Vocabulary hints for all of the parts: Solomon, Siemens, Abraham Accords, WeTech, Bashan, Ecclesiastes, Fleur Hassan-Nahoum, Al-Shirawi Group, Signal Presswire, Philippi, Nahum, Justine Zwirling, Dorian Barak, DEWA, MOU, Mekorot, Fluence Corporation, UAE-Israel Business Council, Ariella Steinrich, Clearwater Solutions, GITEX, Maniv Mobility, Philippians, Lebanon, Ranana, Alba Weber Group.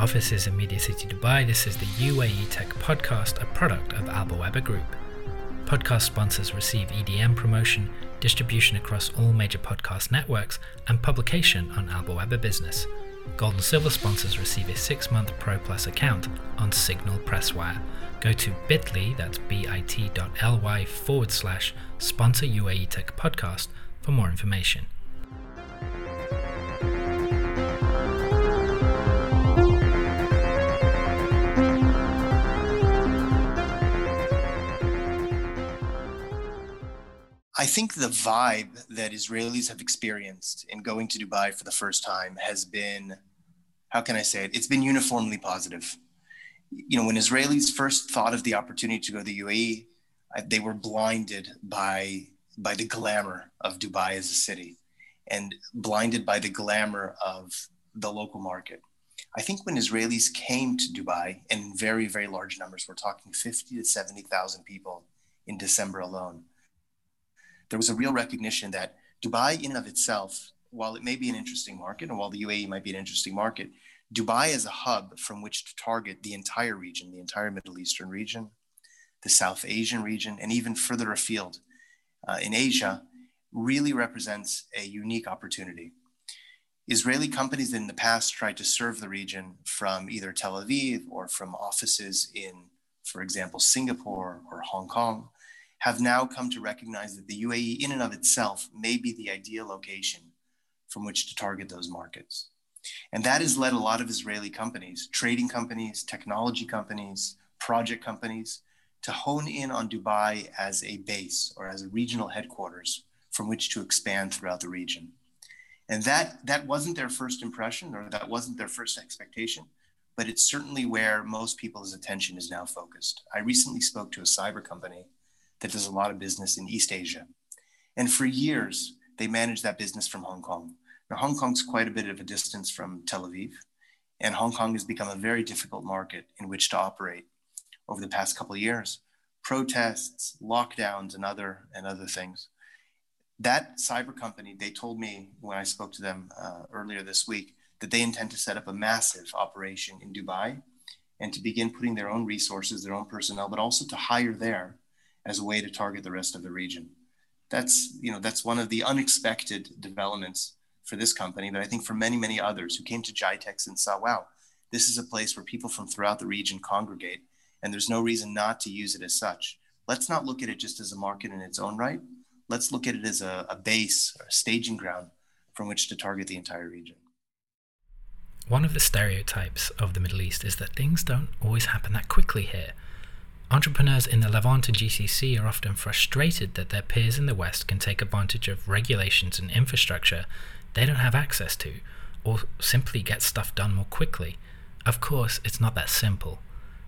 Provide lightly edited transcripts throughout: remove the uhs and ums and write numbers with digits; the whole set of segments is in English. offices in Media City Dubai, this is the UAE Tech Podcast, a product of Alba Weber Group. Podcast sponsors receive EDM promotion, distribution across all major podcast networks, and publication on Alba Weber Business. Gold and silver sponsors receive a 6-month Pro Plus account on Signal Presswire. Go to bit.ly, that's bit.ly/sponsor UAE Tech Podcast for more information. I think the vibe that Israelis have experienced in going to Dubai for the first time has been, how can I say it? It's been uniformly positive. You know, when Israelis first thought of the opportunity to go to the UAE, they were blinded by the glamour of Dubai as a city and blinded by the glamour of the local market. I think when Israelis came to Dubai in very, very large numbers, we're talking 50 to 70,000 people in December alone, there was a real recognition that Dubai in and of itself, while it may be an interesting market and while the UAE might be an interesting market, Dubai is a hub from which to target the entire region, the entire Middle Eastern region, the South Asian region, and even further afield in Asia, really represents a unique opportunity. Israeli companies that in the past tried to serve the region from either Tel Aviv or from offices in, for example, Singapore or Hong Kong, have now come to recognize that the UAE in and of itself may be the ideal location from which to target those markets. And that has led a lot of Israeli companies, trading companies, technology companies, project companies, to hone in on Dubai as a base or as a regional headquarters from which to expand throughout the region. And that wasn't their first impression or that wasn't their first expectation, but it's certainly where most people's attention is now focused. I recently spoke to a cyber company that does a lot of business in East Asia. And for years, they managed that business from Hong Kong. Now, Hong Kong's quite a bit of a distance from Tel Aviv, and Hong Kong has become a very difficult market in which to operate over the past couple of years. Protests, lockdowns, and other things. That cyber company, they told me when I spoke to them earlier this week, that they intend to set up a massive operation in Dubai and to begin putting their own resources, their own personnel, but also to hire there as a way to target the rest of the region. That's one of the unexpected developments for this company, but I think for many, many others who came to GITEX and saw, wow, this is a place where people from throughout the region congregate, and there's no reason not to use it as such. Let's not look at it just as a market in its own right. Let's look at it as a base or a staging ground from which to target the entire region. One of the stereotypes of the Middle East is that things don't always happen that quickly here. Entrepreneurs in the Levant and GCC are often frustrated that their peers in the West can take advantage of regulations and infrastructure they don't have access to, or simply get stuff done more quickly. Of course, it's not that simple,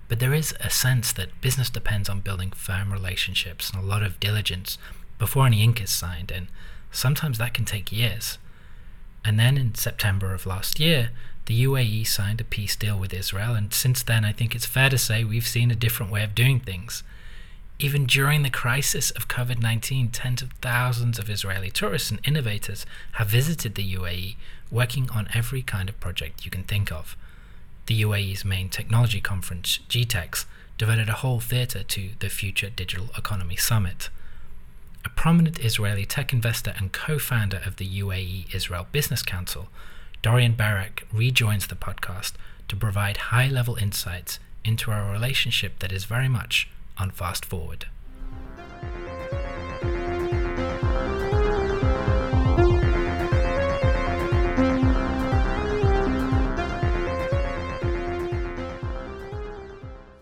but there is a sense that business depends on building firm relationships and a lot of diligence before any ink is signed, and sometimes that can take years. And then in September of last year, the UAE signed a peace deal with Israel, and since then I think it's fair to say we've seen a different way of doing things. Even during the crisis of COVID-19, tens of thousands of Israeli tourists and innovators have visited the UAE, working on every kind of project you can think of. The UAE's main technology conference, GITEX, devoted a whole theatre to the Future Digital Economy Summit. A prominent Israeli tech investor and co-founder of the UAE-Israel Business Council, Dorian Barak, rejoins the podcast to provide high-level insights into our relationship that is very much on fast forward.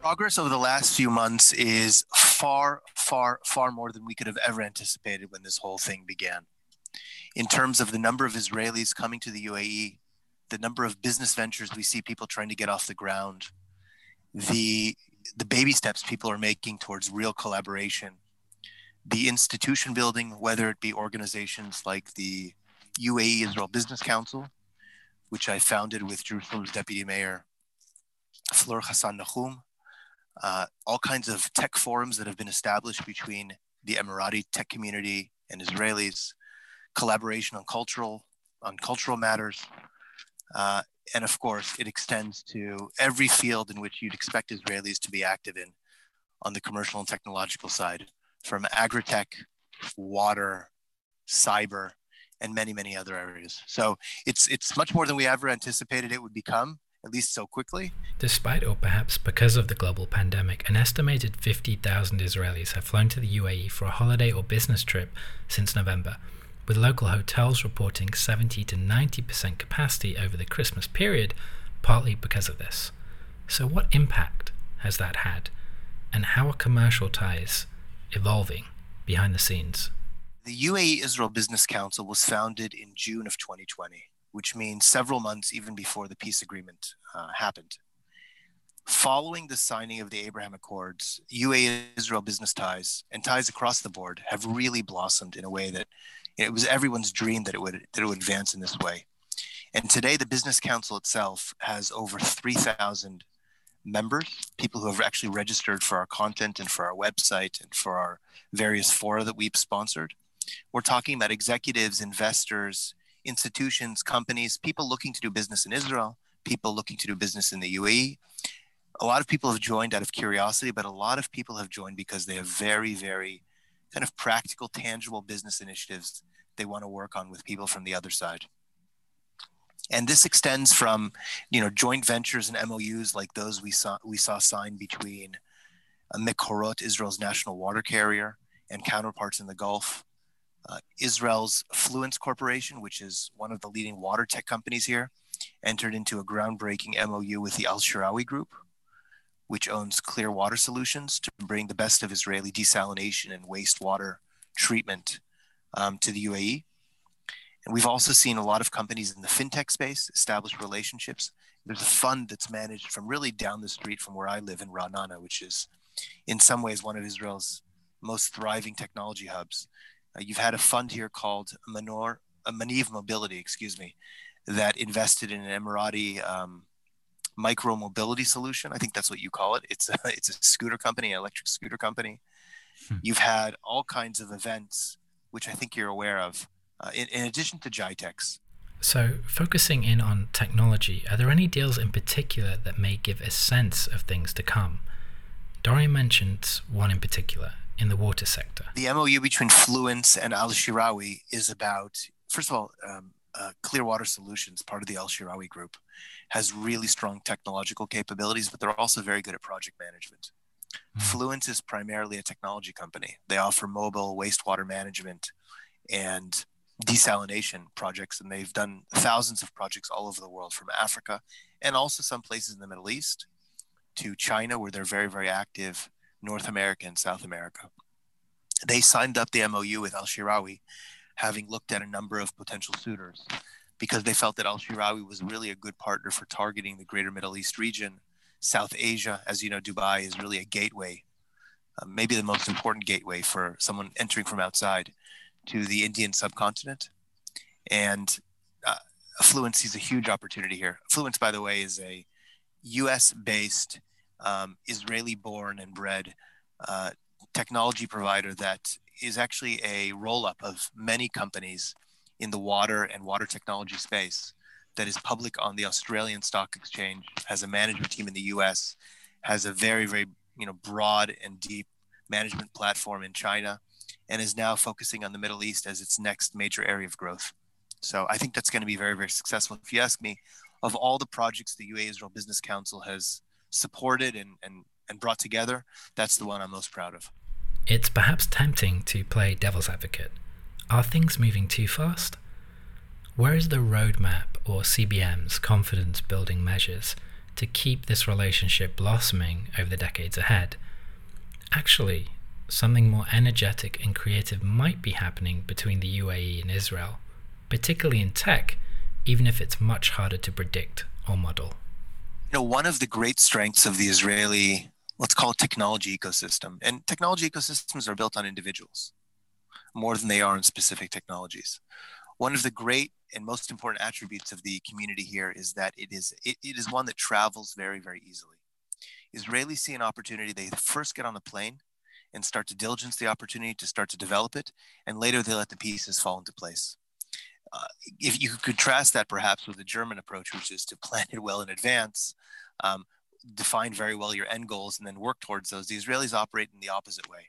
Progress over the last few months is far, far, far more than we could have ever anticipated when this whole thing began. In terms of the number of Israelis coming to the UAE, the number of business ventures we see people trying to get off the ground, the baby steps people are making towards real collaboration, the institution building, whether it be organizations like the UAE Israel Business Council, which I founded with Jerusalem's Deputy Mayor, Fleur Hassan-Nahoum, all kinds of tech forums that have been established between the Emirati tech community and Israelis, collaboration on cultural matters, And of course, it extends to every field in which you'd expect Israelis to be active in on the commercial and technological side, from agri-tech, water, cyber, and many, many other areas. So it's much more than we ever anticipated it would become, at least so quickly. Despite or perhaps because of the global pandemic, an estimated 50,000 Israelis have flown to the UAE for a holiday or business trip since November, with local hotels reporting 70 to 90% capacity over the Christmas period, partly because of this. So what impact has that had? And how are commercial ties evolving behind the scenes? The UAE-Israel Business Council was founded in June of 2020, which means several months even before the peace agreement happened. Following the signing of the Abraham Accords, UAE-Israel business ties and ties across the board have really blossomed in a way that it was everyone's dream that it would advance in this way. And today, the Business Council itself has over 3,000 members, people who have actually registered for our content and for our website and for our various fora that we've sponsored. We're talking about executives, investors, institutions, companies, people looking to do business in Israel, people looking to do business in the UAE. A lot of people have joined out of curiosity, but a lot of people have joined because they have very, very kind of practical, tangible business initiatives they want to work on with people from the other side. And this extends from, joint ventures and MOUs like those we saw signed between Mekorot, Israel's national water carrier, and counterparts in the Gulf, Israel's Fluence Corporation, which is one of the leading water tech companies here, entered into a groundbreaking MOU with the Al-Shirawi Group, which owns Clearwater Solutions, to bring the best of Israeli desalination and wastewater treatment to the UAE. And we've also seen a lot of companies in the fintech space establish relationships. There's a fund that's managed from really down the street from where I live in Ranana, which is in some ways one of Israel's most thriving technology hubs. You've had a fund here called Maniv Mobility, that invested in an Emirati micro mobility solution. I think that's what you call it. It's a scooter company, an electric scooter company. You've had all kinds of events, which I think you're aware of, in addition to GITEX. So focusing in on technology, are there any deals in particular that may give a sense of things to come? Dorian mentioned one in particular in the water sector. The MOU between Fluence and Al-Shirawi is about, first of all, Clearwater Solutions, part of the Al-Shirawi Group, has really strong technological capabilities, but they're also very good at project management. Fluence is primarily a technology company. They offer mobile wastewater management and desalination projects, and they've done thousands of projects all over the world, from Africa and also some places in the Middle East to China, where they're very, very active, North America and South America. They signed up the MOU with Al-Shirawi, having looked at a number of potential suitors, because they felt that Al-Shirawi was really a good partner for targeting the greater Middle East region, South Asia. As you know, Dubai is really a gateway, maybe the most important gateway for someone entering from outside to the Indian subcontinent. And Fluence is a huge opportunity here. Fluence, by the way, is a US-based, Israeli-born and bred technology provider that is actually a roll-up of many companies in the water and water technology space that is public on the Australian Stock Exchange, has a management team in the US, has a very, very broad and deep management platform in China, and is now focusing on the Middle East as its next major area of growth. So I think that's going to be very, very successful. If you ask me, of all the projects the UAE-Israel Business Council has supported and brought together, that's the one I'm most proud of. It's perhaps tempting to play devil's advocate. Are things moving too fast? Where is the roadmap or CBM's confidence-building measures to keep this relationship blossoming over the decades ahead? Actually, something more energetic and creative might be happening between the UAE and Israel, particularly in tech, even if it's much harder to predict or model. One of the great strengths of the Israeli, let's call it, technology ecosystem, and technology ecosystems are built on individuals more than they are on specific technologies. One of the great and most important attributes of the community here is that it is one that travels very, very easily. Israelis see an opportunity, they first get on the plane and start to diligence the opportunity, to start to develop it, and later they let the pieces fall into place. If you could contrast that perhaps with the German approach, which is to plan it well in advance, define very well your end goals, and then work towards those. The Israelis operate in the opposite way.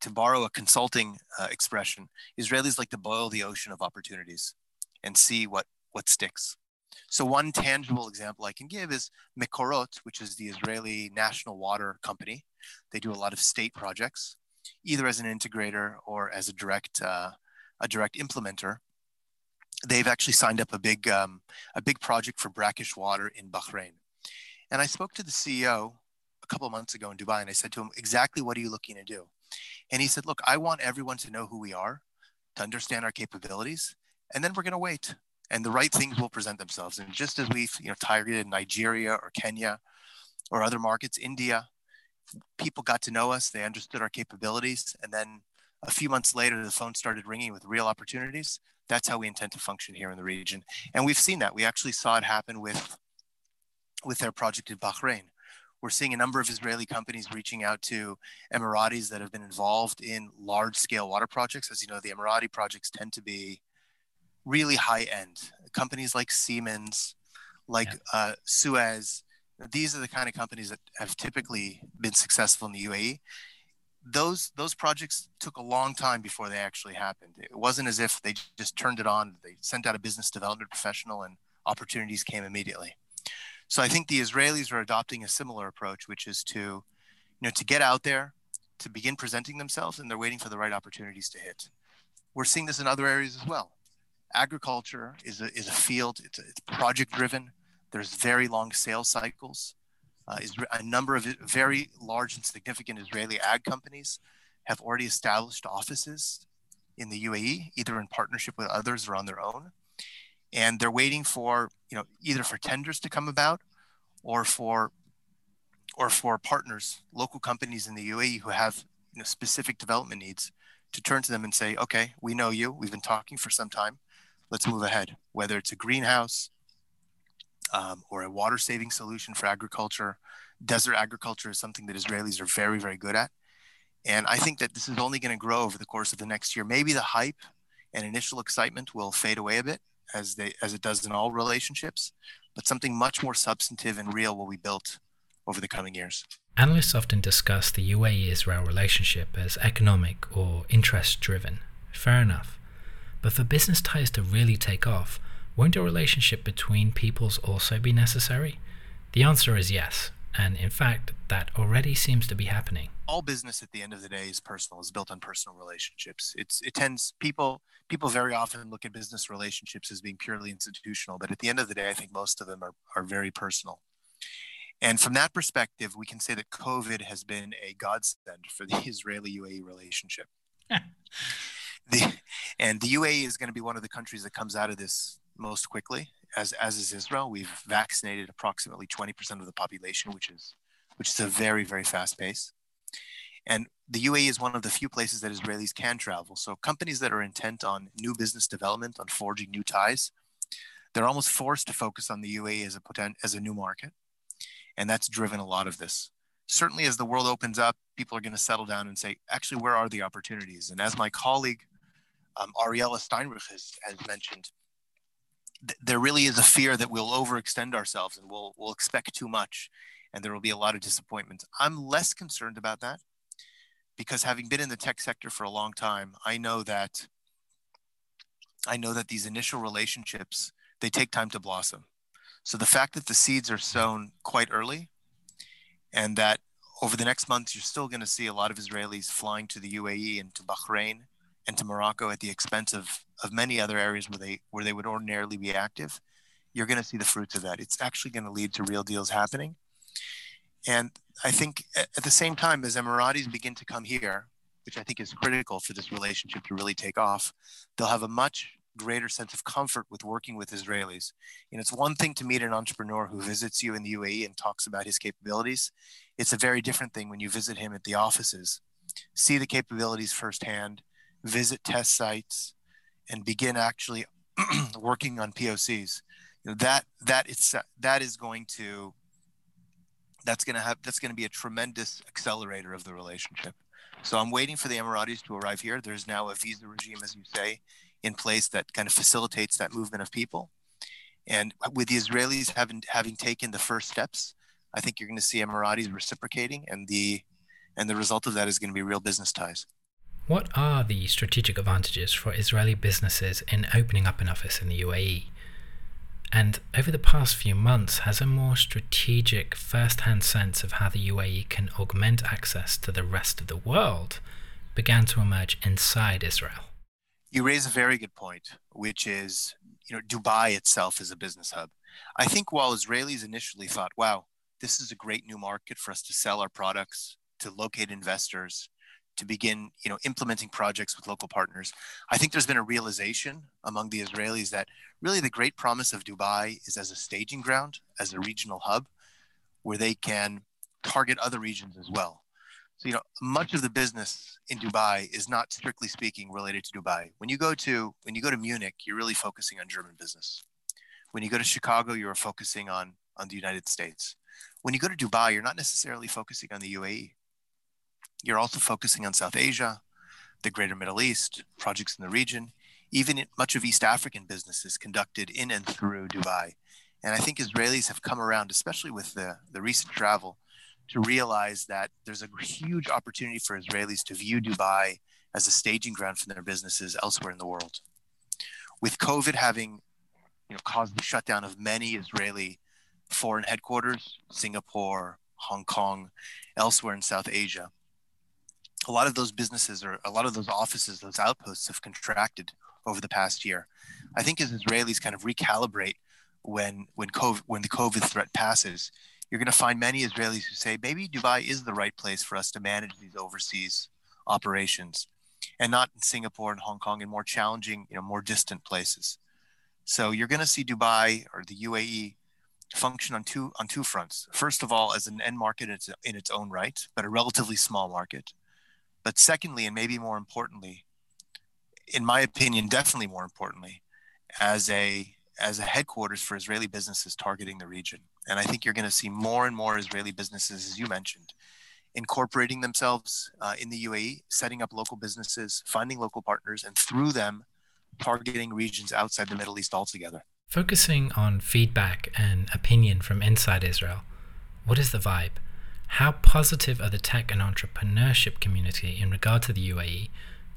To borrow a consulting expression, Israelis like to boil the ocean of opportunities and see what sticks. So one tangible example I can give is Mekorot, which is the Israeli national water company. They do a lot of state projects, either as an integrator or as a direct implementer. They've actually signed up a big project for brackish water in Bahrain. And I spoke to the CEO a couple of months ago in Dubai, and I said to him, exactly what are you looking to do? And he said, look, I want everyone to know who we are, to understand our capabilities, and then we're going to wait. And the right things will present themselves. And just as we've targeted Nigeria or Kenya or other markets, India, people got to know us, they understood our capabilities, and then a few months later, the phone started ringing with real opportunities. That's how we intend to function here in the region. And we've seen that. We actually saw it happen with their project in Bahrain. We're seeing a number of Israeli companies reaching out to Emiratis that have been involved in large-scale water projects. As you know, the Emirati projects tend to be really high-end. Companies like Siemens, like Suez, these are the kind of companies that have typically been successful in the UAE. Those projects took a long time before they actually happened. It wasn't as if they just turned it on. They sent out a business development professional and opportunities came immediately. So I think the Israelis are adopting a similar approach, which is to, to get out there, to begin presenting themselves, and they're waiting for the right opportunities to hit. We're seeing this in other areas as well. Agriculture is a field, it's project-driven. There's very long sales cycles. A number of very large and significant Israeli ag companies have already established offices in the UAE, either in partnership with others or on their own. And they're waiting for, either for tenders to come about or for partners, local companies in the UAE who have specific development needs to turn to them and say, okay, we know you, we've been talking for some time, let's move ahead. Whether it's a greenhouse, or a water saving solution for agriculture. Desert agriculture is something that Israelis are very, very good at. And I think that this is only going to grow over the course of the next year. Maybe the hype and initial excitement will fade away a bit as it does in all relationships, but something much more substantive and real will be built over the coming years. Analysts often discuss the UAE-Israel relationship as economic or interest-driven. Fair enough. But for business ties to really take off, won't a relationship between peoples also be necessary? The answer is yes. And in fact, that already seems to be happening. All business at the end of the day is personal, is built on personal relationships. People very often look at business relationships as being purely institutional, but at the end of the day, I think most of them are very personal. And from that perspective, we can say that COVID has been a godsend for the Israeli-UAE relationship. And the UAE is going to be one of the countries that comes out of this most quickly, as is Israel. We've vaccinated approximately 20% of the population, which is a very, very fast pace. And the UAE is one of the few places that Israelis can travel. So companies that are intent on new business development, on forging new ties, they're almost forced to focus on the UAE as a new market. And that's driven a lot of this. Certainly as the world opens up, people are going to settle down and say, actually, where are the opportunities? And as my colleague, Ariella Steinrich has mentioned, there really is a fear that we'll overextend ourselves and we'll expect too much, and there will be a lot of disappointments. I'm less concerned about that because having been in the tech sector for a long time, I know that these initial relationships, they take time to blossom. So the fact that the seeds are sown quite early and that over the next months, you're still going to see a lot of Israelis flying to the UAE and to Bahrain and to Morocco at the expense of many other areas where they would ordinarily be active, you're going to see the fruits of that. It's actually going to lead to real deals happening. And I think at the same time, as Emiratis begin to come here, which I think is critical for this relationship to really take off, they'll have a much greater sense of comfort with working with Israelis. And it's one thing to meet an entrepreneur who visits you in the UAE and talks about his capabilities. It's a very different thing when you visit him at the offices, see the capabilities firsthand, visit test sites, and begin actually working on POCs. That's going to be a tremendous accelerator of the relationship. So I'm waiting for the Emiratis to arrive here. There's now a visa regime, as you say, in place that kind of facilitates that movement of people. And with the Israelis having taken the first steps, I think you're going to see Emiratis reciprocating, and the result of that is going to be real business ties. What are the strategic advantages for Israeli businesses in opening up an office in the UAE? And over the past few months, has a more strategic first-hand sense of how the UAE can augment access to the rest of the world began to emerge inside Israel? You raise a very good point, which is, Dubai itself is a business hub. I think while Israelis initially thought, wow, this is a great new market for us to sell our products, to locate investors, to begin, implementing projects with local partners. I think there's been a realization among the Israelis that really the great promise of Dubai is as a staging ground, as a regional hub, where they can target other regions as well. So, much of the business in Dubai is not strictly speaking related to Dubai. When you go to Munich, you're really focusing on German business. When you go to Chicago, you're focusing on the United States. When you go to Dubai, you're not necessarily focusing on the UAE. You're also focusing on South Asia, the greater Middle East, projects in the region. Even much of East African business is conducted in and through Dubai. And I think Israelis have come around, especially with the recent travel, to realize that there's a huge opportunity for Israelis to view Dubai as a staging ground for their businesses elsewhere in the world. With COVID having caused the shutdown of many Israeli foreign headquarters, Singapore, Hong Kong, elsewhere in South Asia, a lot of those businesses or a lot of those offices, those outposts have contracted over the past year. I think as Israelis kind of recalibrate when the COVID threat passes, you're going to find many Israelis who say, maybe Dubai is the right place for us to manage these overseas operations and not in Singapore and Hong Kong and more challenging, more distant places. So you're going to see Dubai or the UAE function on two fronts. First of all, as an end market in its own right, but a relatively small market. But secondly, and maybe more importantly, in my opinion, definitely more importantly, as a headquarters for Israeli businesses targeting the region. And I think you're going to see more and more Israeli businesses, as you mentioned, incorporating themselves in the UAE, setting up local businesses, finding local partners, and through them, targeting regions outside the Middle East altogether. Focusing on feedback and opinion from inside Israel, what is the vibe? How positive are the tech and entrepreneurship community in regard to the UAE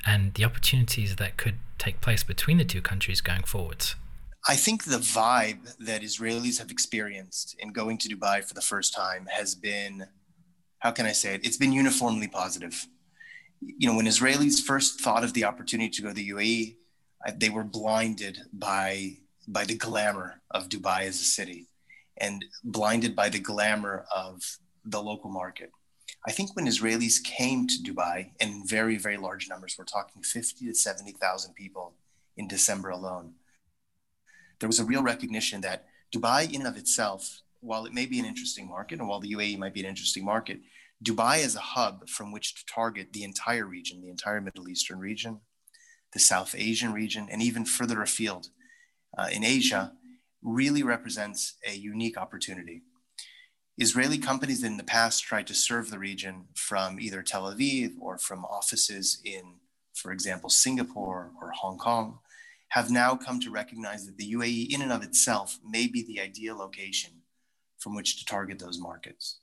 and the opportunities that could take place between the two countries going forwards? I think the vibe that Israelis have experienced in going to Dubai for the first time has been, how can I say it? It's been uniformly positive. When Israelis first thought of the opportunity to go to the UAE, they were blinded by the glamour of Dubai as a city and blinded by the glamour of the local market. I think when Israelis came to Dubai, and in very, very large numbers, we're talking 50 to 70,000 people in December alone, there was a real recognition that Dubai in and of itself, while it may be an interesting market, and while the UAE might be an interesting market, Dubai is a hub from which to target the entire region, the entire Middle Eastern region, the South Asian region, and even further afield in Asia, really represents a unique opportunity. Israeli companies that in the past tried to serve the region from either Tel Aviv or from offices in, for example, Singapore or Hong Kong, have now come to recognize that the UAE in and of itself may be the ideal location from which to target those markets.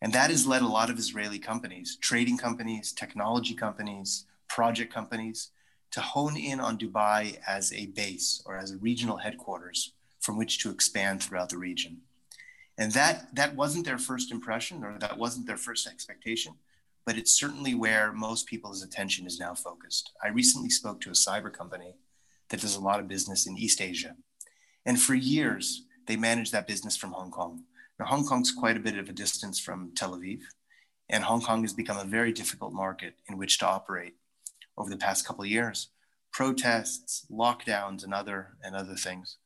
And that has led a lot of Israeli companies, trading companies, technology companies, project companies, to hone in on Dubai as a base or as a regional headquarters from which to expand throughout the region. And that wasn't their first impression or that wasn't their first expectation, but it's certainly where most people's attention is now focused. I recently spoke to a cyber company that does a lot of business in East Asia. And for years, they managed that business from Hong Kong. Now, Hong Kong's quite a bit of a distance from Tel Aviv, and Hong Kong has become a very difficult market in which to operate over the past couple of years. Protests, lockdowns, and other things.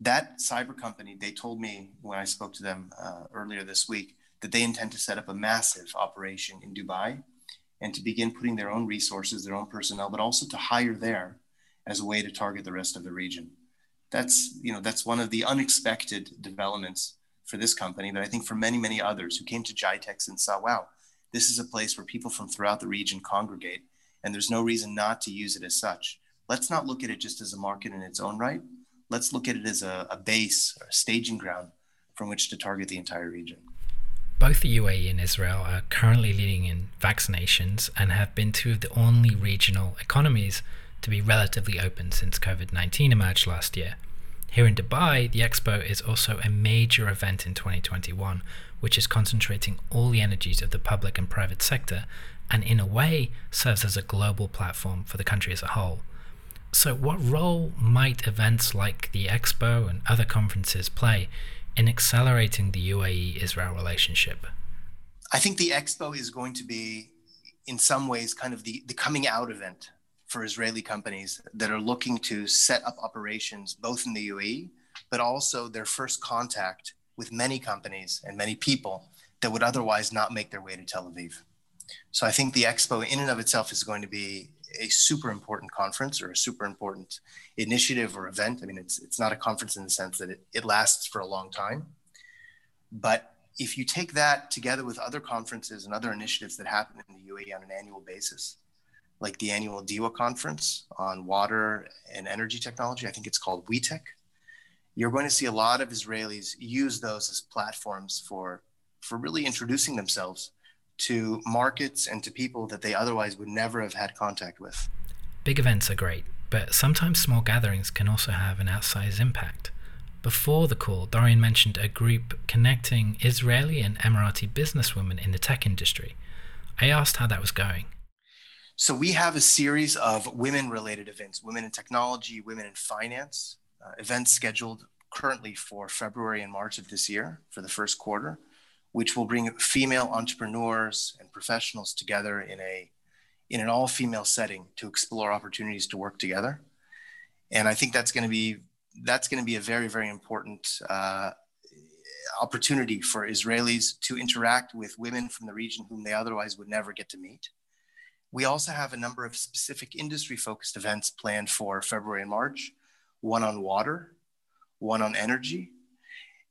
That cyber company, they told me when I spoke to them earlier this week that they intend to set up a massive operation in Dubai and to begin putting their own resources, their own personnel, but also to hire there as a way to target the rest of the region. That's one of the unexpected developments for this company, but I think for many, many others who came to GITEX and saw, wow, this is a place where people from throughout the region congregate, and there's no reason not to use it as such. let's not look at it just as a market in its own right. Let's look at it as a base or a staging ground from which to target the entire region. Both the UAE and Israel are currently leading in vaccinations and have been two of the only regional economies to be relatively open since COVID-19 emerged last year. Here in Dubai, the Expo is also a major event in 2021, which is concentrating all the energies of the public and private sector, and in a way serves as a global platform for the country as a whole. So what role might events like the Expo and other conferences play in accelerating the UAE-Israel relationship? I think the Expo is going to be, in some ways, kind of the coming out event for Israeli companies that are looking to set up operations both in the UAE, but also their first contact with many companies and many people that would otherwise not make their way to Tel Aviv. So I think the Expo in and of itself is going to be a super important conference or a super important initiative or event. I mean, it's not a conference in the sense that it lasts for a long time. But if you take that together with other conferences and other initiatives that happen in the UAE on an annual basis, like the annual DEWA conference on water and energy technology, I think it's called WeTech, you're going to see a lot of Israelis use those as platforms for really introducing themselves to markets and to people that they otherwise would never have had contact with. Big events are great, but sometimes small gatherings can also have an outsized impact. Before the call, Dorian mentioned a group connecting Israeli and Emirati businesswomen in the tech industry. I asked how that was going. So we have a series of women-related events, women in technology, women in finance, events scheduled currently for February and March of this year for the first quarter, which will bring female entrepreneurs and professionals together in an all-female setting to explore opportunities to work together. And I think that's going to be a very, very important opportunity for Israelis to interact with women from the region whom they otherwise would never get to meet. We also have a number of specific industry-focused events planned for February and March, one on water, one on energy,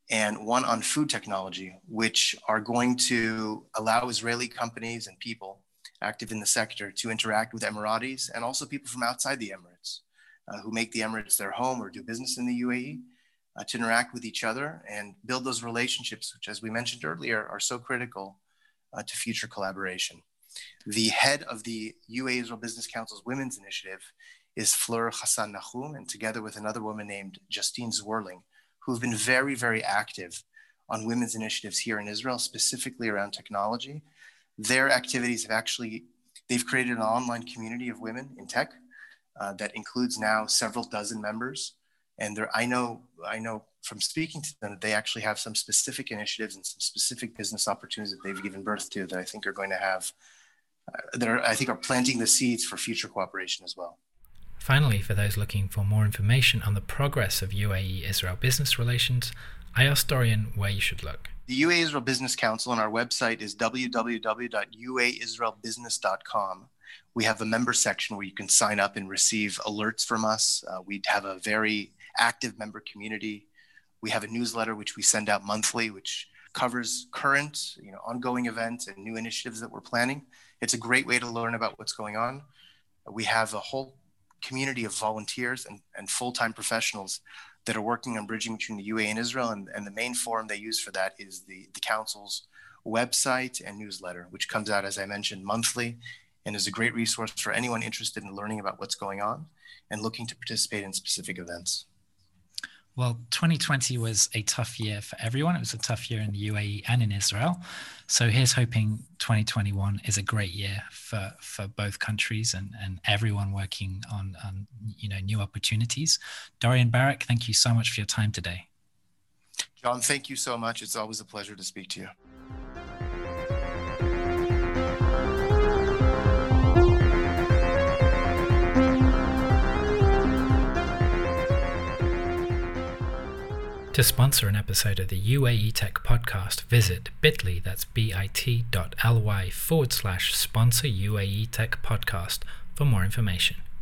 and one on food technology, which are going to allow Israeli companies and people active in the sector to interact with Emiratis and also people from outside the Emirates who make the Emirates their home or do business in the UAE to interact with each other and build those relationships, which, as we mentioned earlier, are so critical to future collaboration. The head of the UAE-Israel Business Council's Women's Initiative is Fleur Hassan-Nahoum, and together with another woman named Justine Zwirling, who have been very, very active on women's initiatives here in Israel, specifically around technology. Their activities have they've created an online community of women in tech that includes now several dozen members. And I know from speaking to them that they actually have some specific initiatives and some specific business opportunities that they've given birth to that I think are going to have, that are planting the seeds for future cooperation as well. Finally, for those looking for more information on the progress of UAE-Israel business relations, I asked Dorian where you should look. The UAE-Israel Business Council on our website is www.uaisraelbusiness.com. We have a member section where you can sign up and receive alerts from us. We have a very active member community. We have a newsletter which we send out monthly, which covers current, ongoing events and new initiatives that we're planning. It's a great way to learn about what's going on. We have a whole community of volunteers and full-time professionals that are working on bridging between the UAE and Israel. And the main forum they use for that is the council's website and newsletter, which comes out, as I mentioned, monthly and is a great resource for anyone interested in learning about what's going on and looking to participate in specific events. Well, 2020 was a tough year for everyone. It was a tough year in the UAE and in Israel. So here's hoping 2021 is a great year for both countries and everyone working on new opportunities. Dorian Barak, thank you so much for your time today. John, thank you so much. It's always a pleasure to speak to you. To sponsor an episode of the UAE Tech Podcast, visit bit.ly, that's bit.ly/sponsorUAE Tech Podcast for more information.